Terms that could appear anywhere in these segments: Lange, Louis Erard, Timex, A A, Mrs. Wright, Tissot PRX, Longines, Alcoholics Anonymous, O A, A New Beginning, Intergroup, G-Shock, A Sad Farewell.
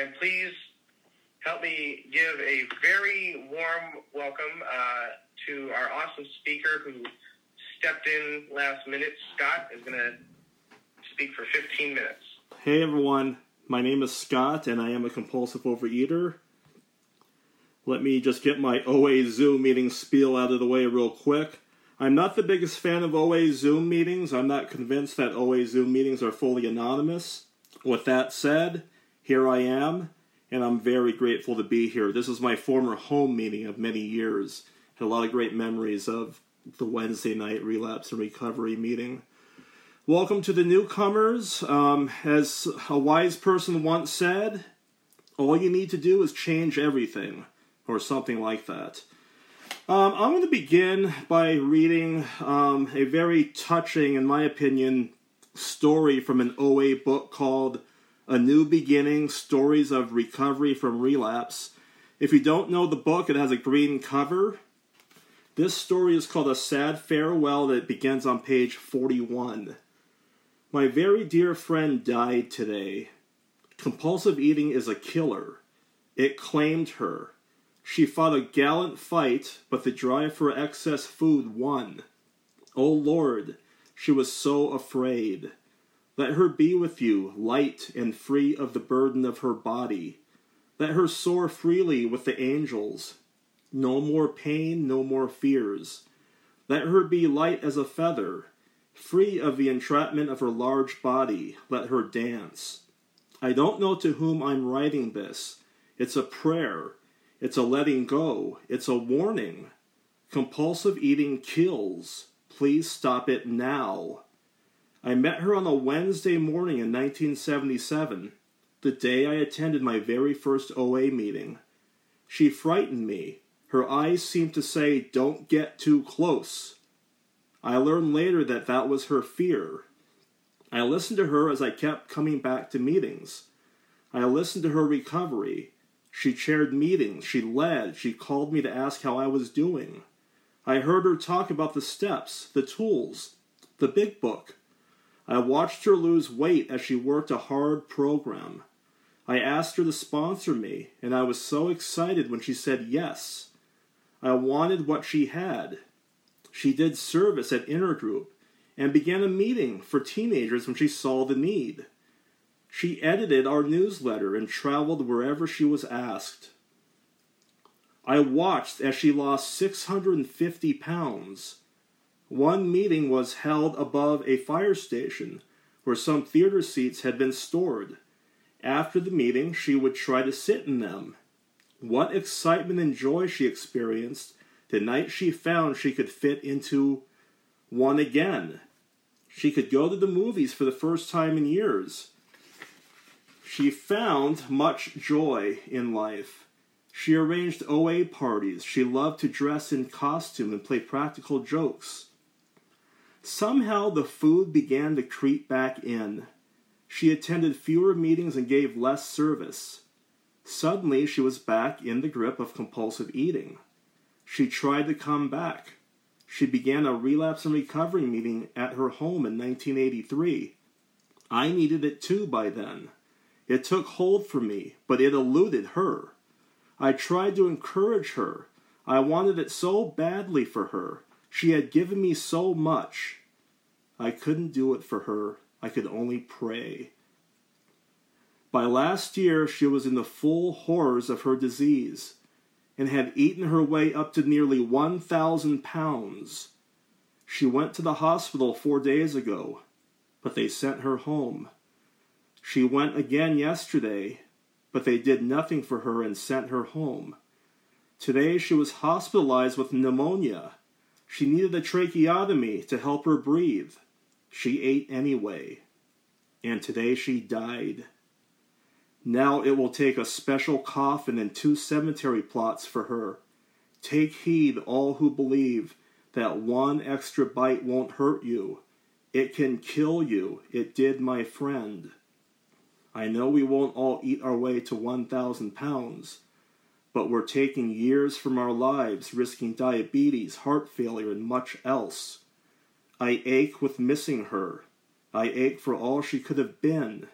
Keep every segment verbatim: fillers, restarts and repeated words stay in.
and please help me give a very warm welcome uh, to our awesome speaker who stepped in last minute. Scott is going to speak for fifteen minutes. Hey everyone, my name is Scott and I am a compulsive overeater. Let me just get my O A Zoom meeting spiel out of the way real quick. I'm not the biggest fan of O A Zoom meetings. I'm not convinced that O A Zoom meetings are fully anonymous. With that said, here I am, and I'm very grateful to be here. This is my former home meeting of many years. Had a lot of great memories of the Wednesday night relapse and recovery meeting. Welcome to the newcomers. Um, as a wise person once said, all you need to do is change everything, or something like that. Um, I'm going to begin by reading um, a very touching, in my opinion, story from an O A book called A New Beginning, Stories of Recovery from Relapse. If you don't know the book, it has a green cover. This story is called A Sad Farewell, that begins on page forty-one. My very dear friend died today. Compulsive eating is a killer. It claimed her. She fought a gallant fight, but the drive for excess food won. Oh Lord, she was so afraid. Let her be with you, light and free of the burden of her body. Let her soar freely with the angels. No more pain, no more fears. Let her be light as a feather, free of the entrapment of her large body. Let her dance. I don't know to whom I'm writing this. It's a prayer. It's a letting go. It's a warning. Compulsive eating kills. Please stop it now. I met her on a Wednesday morning in nineteen seventy-seven, the day I attended my very first O A meeting. She frightened me. Her eyes seemed to say, "Don't get too close." I learned later that that was her fear. I listened to her as I kept coming back to meetings. I listened to her recovery. She chaired meetings, she led, she called me to ask how I was doing. I heard her talk about the steps, the tools, the big book. I watched her lose weight as she worked a hard program. I asked her to sponsor me, and I was so excited when she said yes. I wanted what she had. She did service at Intergroup and began a meeting for teenagers when she saw the need. She edited our newsletter and traveled wherever she was asked. I watched as she lost six hundred fifty pounds. One meeting was held above a fire station where some theater seats had been stored. After the meeting, she would try to sit in them. What excitement and joy she experienced the night she found she could fit into one again. She could go to the movies for the first time in years. She found much joy in life. She arranged O A parties. She loved to dress in costume and play practical jokes. Somehow the food began to creep back in. She attended fewer meetings and gave less service. Suddenly she was back in the grip of compulsive eating. She tried to come back. She began a relapse and recovery meeting at her home in nineteen eighty-three. I needed it too by then. It took hold for me, but it eluded her. I tried to encourage her. I wanted it so badly for her. She had given me so much. I couldn't do it for her. I could only pray. By last year, she was in the full horrors of her disease and had eaten her way up to nearly one thousand pounds. She went to the hospital four days ago, but they sent her home. She went again yesterday, but they did nothing for her and sent her home. Today she was hospitalized with pneumonia. She needed a tracheotomy to help her breathe. She ate anyway, and today she died. Now it will take a special coffin and two cemetery plots for her. Take heed, all who believe, that one extra bite won't hurt you. It can kill you. It did my friend. I know we won't all eat our way to one thousand pounds, but we're taking years from our lives, risking diabetes, heart failure, and much else. I ache with missing her. I ache for all she could have been.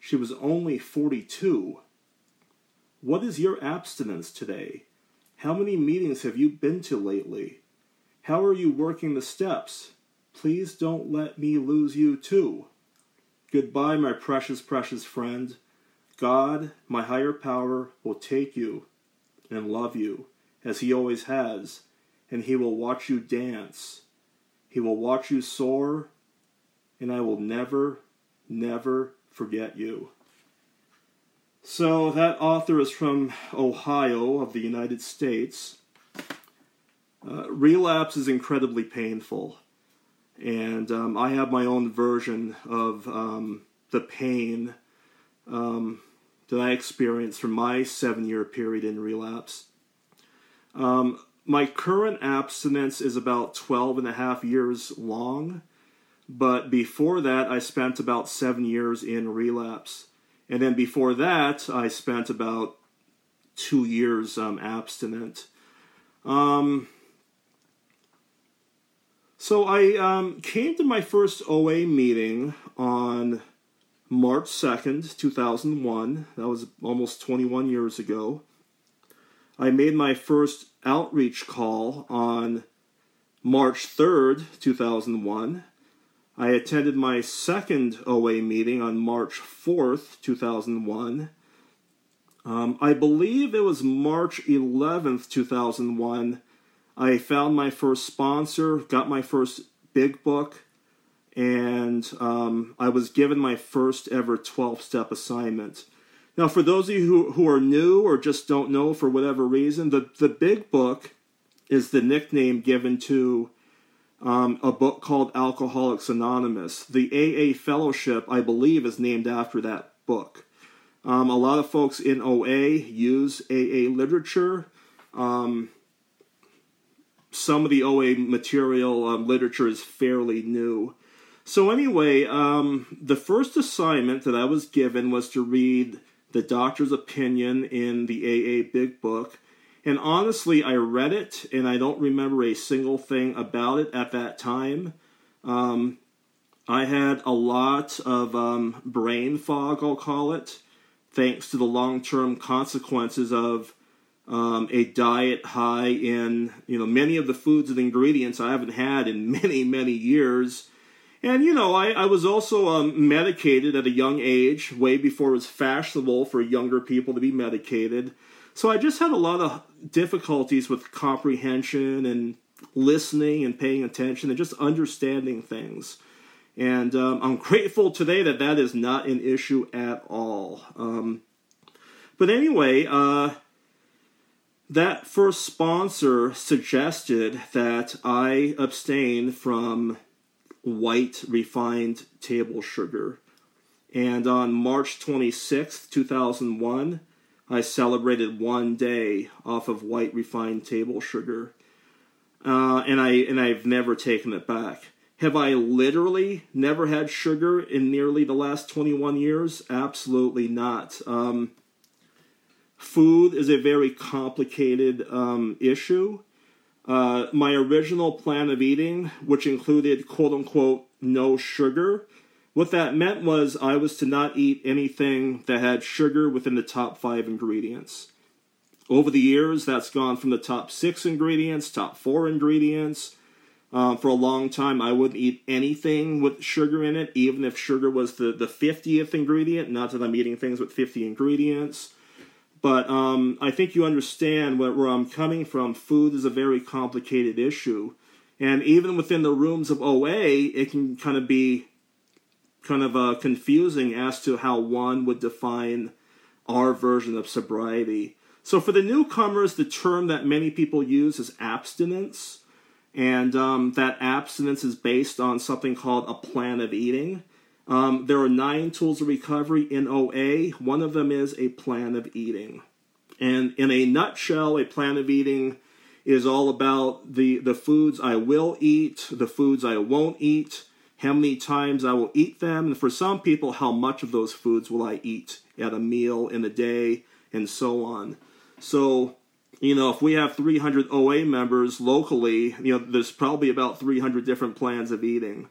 She was only forty-two, What is your abstinence today? How many meetings have you been to lately? How are you working the steps? Please don't let me lose you too. Goodbye, my precious, precious friend. God, my higher power, will take you and love you, as he always has, and he will watch you dance. He will watch you soar, and I will never, never forget you. So that author is from Ohio of the United States. Uh, relapse is incredibly painful. And um, I have my own version of um, the pain um, that I experienced from my seven-year period in relapse. Um, my current abstinence is about twelve and a half years long. But before that, I spent about seven years in relapse. And then before that, I spent about two years um, abstinent. Um, so I um, came to my first O A meeting on March second, two thousand one. That was almost twenty-one years ago. I made my first outreach call on March third, two thousand one. I attended my second O A meeting on March fourth, two thousand one. Um, I believe it was March eleventh, two thousand one. I found my first sponsor, got my first big book, and um, I was given my first ever twelve-step assignment. Now, for those of you who, who are new or just don't know for whatever reason, the, the big book is the nickname given to Um, a book called Alcoholics Anonymous. The A A Fellowship, I believe, is named after that book. Um, a lot of folks in O A use A A literature. Um, some of the O A material um, literature is fairly new. So anyway, um, the first assignment that I was given was to read the doctor's opinion in the A A Big Book. And honestly, I read it, and I don't remember a single thing about it at that time. Um, I had a lot of um, brain fog, I'll call it, thanks to the long-term consequences of um, a diet high in, you know, many of the foods and ingredients I haven't had in many, many years. And, you know, I, I was also um, medicated at a young age, way before it was fashionable for younger people to be medicated. So I just had a lot of difficulties with comprehension and listening and paying attention and just understanding things. And um, I'm grateful today that that is not an issue at all. Um, but anyway, uh, that first sponsor suggested that I abstain from white refined table sugar. And on March twenty-sixth, two thousand one... I celebrated one day off of white refined table sugar, uh, and I and I've never taken it back. Have I literally never had sugar in nearly the last twenty-one years? Absolutely not. Um, food is a very complicated um, issue. Uh, my original plan of eating, which included quote unquote no sugar. What that meant was I was to not eat anything that had sugar within the top five ingredients. Over the years, that's gone from the top six ingredients, top four ingredients. Um, for a long time, I wouldn't eat anything with sugar in it, even if sugar was the, the fiftieth ingredient. Not that I'm eating things with fifty ingredients. But um, I think you understand where, where I'm coming from. Food is a very complicated issue. And even within the rooms of O A, it can kind of be kind of uh, confusing as to how one would define our version of sobriety. So for the newcomers, the term that many people use is abstinence. And um, that abstinence is based on something called a plan of eating. Um, there are nine tools of recovery in O A. One of them is a plan of eating. And in a nutshell, a plan of eating is all about the, the foods I will eat, the foods I won't eat, how many times I will eat them, and for some people, how much of those foods will I eat at a meal, in a day, and so on. So, you know, if we have three hundred O A members locally, you know, there's probably about three hundred different plans of eating.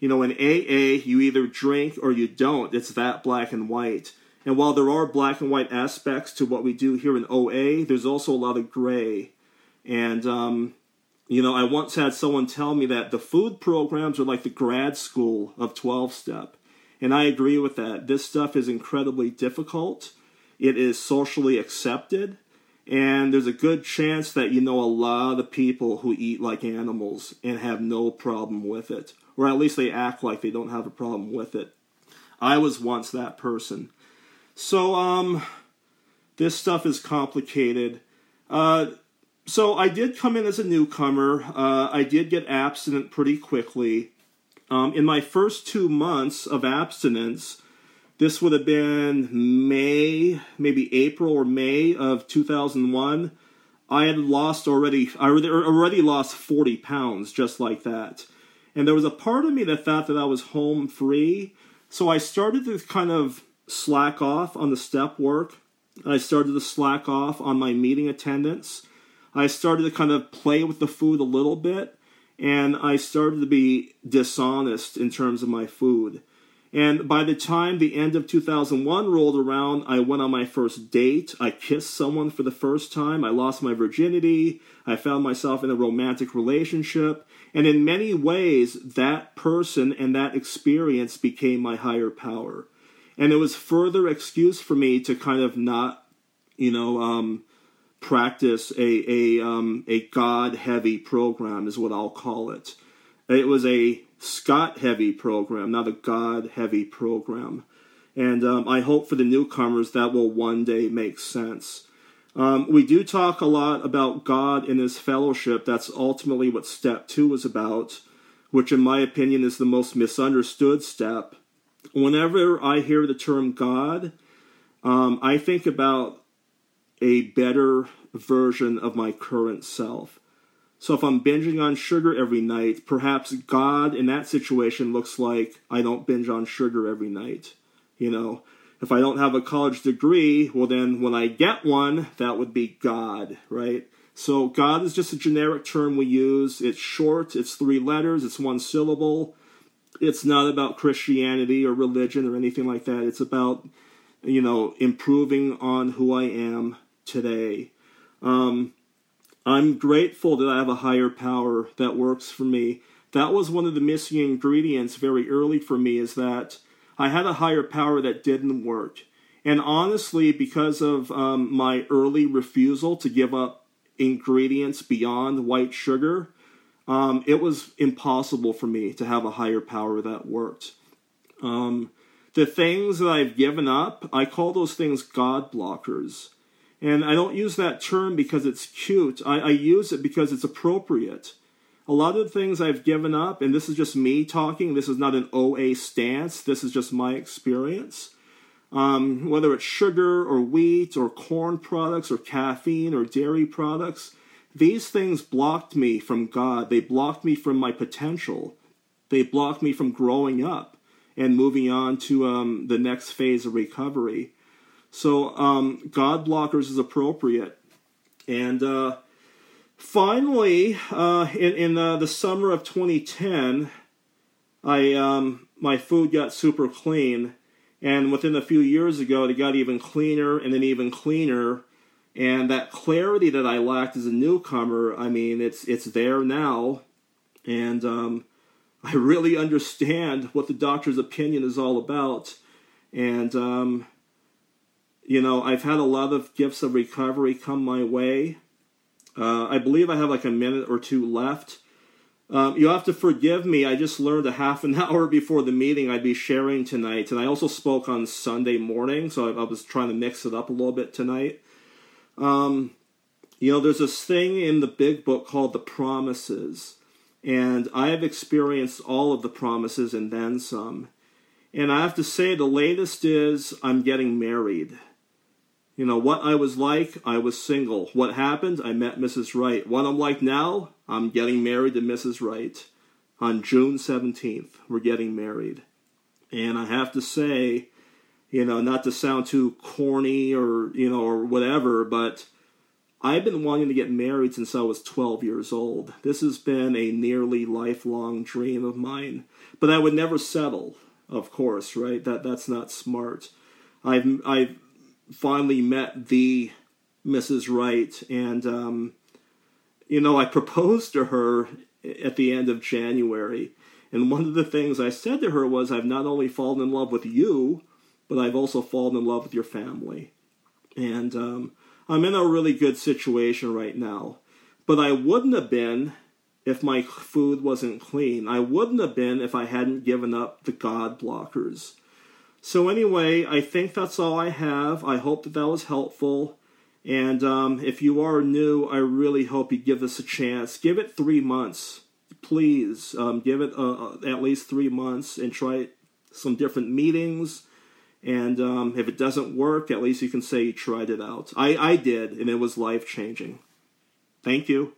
You know, in A A, you either drink or you don't. It's that black and white. And while there are black and white aspects to what we do here in O A, there's also a lot of gray. And, um, you know, I once had someone tell me that the food programs are like the grad school of twelve-step. And I agree with that. This stuff is incredibly difficult. It is socially accepted. And there's a good chance that you know a lot of people who eat like animals and have no problem with it. Or at least they act like they don't have a problem with it. I was once that person. So, um, this stuff is complicated. Uh, so I did come in as a newcomer. Uh, I did get abstinent pretty quickly. Um, in my first two months of abstinence, this would have been May, maybe April or May of two thousand one. I had lost already, I already lost forty pounds just like that. And there was a part of me that thought that I was home free. So I started to kind of slack off on the step work. I started to slack off on my meeting attendance. I started to kind of play with the food a little bit, and I started to be dishonest in terms of my food. And by the time the end of two thousand one rolled around, I went on my first date. I kissed someone for the first time. I lost my virginity. I found myself in a romantic relationship. And in many ways, that person and that experience became my higher power. And it was further excuse for me to kind of not, you know, um, practice a a um, a God-heavy program is what I'll call it. It was a Scott-heavy program, not a God-heavy program. And um, I hope for the newcomers that will one day make sense. Um, we do talk a lot about God and His fellowship. That's ultimately what Step two was about, which in my opinion is the most misunderstood step. Whenever I hear the term God, um, I think about a better version of my current self. So if I'm binging on sugar every night, perhaps God in that situation looks like I don't binge on sugar every night. You know, if I don't have a college degree, well then when I get one, that would be God, right? So God is just a generic term we use. It's short, it's three letters, it's one syllable. It's not about Christianity or religion or anything like that. It's about, you know, improving on who I am today. Um, I'm grateful that I have a higher power that works for me. That was one of the missing ingredients very early for me, is that I had a higher power that didn't work. And honestly, because of um, my early refusal to give up ingredients beyond white sugar, Um, it was impossible for me to have a higher power that worked. Um, the things that I've given up, I call those things God blockers. And I don't use that term because it's cute. I, I use it because it's appropriate. A lot of the things I've given up, and this is just me talking, this is not an O A stance, this is just my experience. Um, whether it's sugar or wheat or corn products or caffeine or dairy products, these things blocked me from God. They blocked me from my potential. They blocked me from growing up and moving on to um, the next phase of recovery. So um, God blockers is appropriate. And uh, finally, uh, in, in uh, the summer of twenty ten, I um, my food got super clean. And within a few years ago, it got even cleaner and then even cleaner. And that clarity that I lacked as a newcomer, I mean, it's it's there now. And um, I really understand what the doctor's opinion is all about. And, um, you know, I've had a lot of gifts of recovery come my way. Uh, I believe I have like a minute or two left. Um, you'll have to forgive me. I just learned a half an hour before the meeting I'd be sharing tonight. And I also spoke on Sunday morning, so I, I was trying to mix it up a little bit tonight. Um, you know, there's this thing in the big book called the promises, and I have experienced all of the promises and then some. And I have to say the latest is I'm getting married. You know, what I was like, I was single. What happened? I met Missus Wright. What I'm like now, I'm getting married to Missus Wright. On June seventeenth, we're getting married. And I have to say, you know, not to sound too corny or, you know, or whatever, but I've been wanting to get married since I was twelve years old. This has been a nearly lifelong dream of mine. But I would never settle, of course, right? That that's not smart. I've I've finally met the Missus Wright, and um, you know, I proposed to her at the end of January. And one of the things I said to her was, I've not only fallen in love with you, but I've also fallen in love with your family. And um, I'm in a really good situation right now. But I wouldn't have been if my food wasn't clean. I wouldn't have been if I hadn't given up the God blockers. So anyway, I think that's all I have. I hope that that was helpful. And um, if you are new, I really hope you give this a chance. Give it three months. Please um, give it uh, at least three months and try some different meetings. And um, if it doesn't work, at least you can say you tried it out. I, I did, and it was life-changing. Thank you.